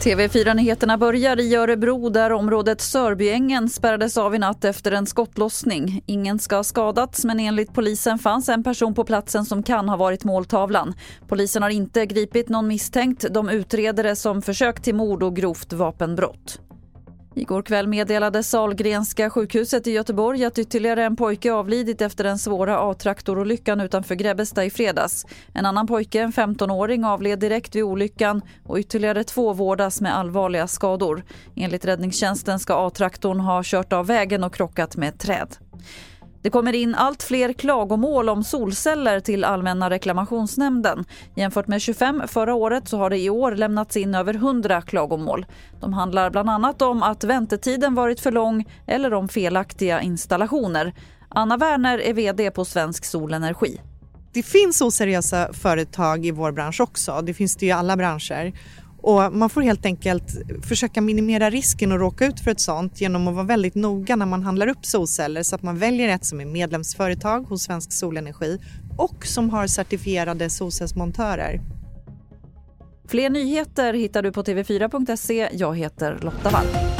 TV4-nyheterna börjar i Örebro där området Sörbyängen spärrades av i natt efter en skottlossning. Ingen ska ha skadats, men enligt polisen fanns en person på platsen som kan ha varit måltavlan. Polisen har inte gripit någon misstänkt. De utreder det som försök till mord och grovt vapenbrott. Igår kväll meddelade Salgrenska sjukhuset i Göteborg att ytterligare en pojke avlidit efter den svåra A-traktorolyckan utanför Gräbbesta i fredags. En annan pojke, en 15-åring, avled direkt vid olyckan och ytterligare 2 vårdas med allvarliga skador. Enligt räddningstjänsten ska A-traktorn ha kört av vägen och krockat med ett träd. Det kommer in allt fler klagomål om solceller till Allmänna reklamationsnämnden. Jämfört med 25 förra året så har det i år lämnats in över 100 klagomål. De handlar bland annat om att väntetiden varit för lång eller om felaktiga installationer. Anna Werner är vd på Svensk Solenergi. Det finns oseriösa företag i vår bransch också. Det finns det ju i alla branscher. Och man får helt enkelt försöka minimera risken att råka ut för ett sånt genom att vara väldigt noga när man handlar upp solceller så att man väljer ett som är medlemsföretag hos Svensk Solenergi och som har certifierade solcellsmontörer. Fler nyheter hittar du på tv4.se. Jag heter Lotta Wall.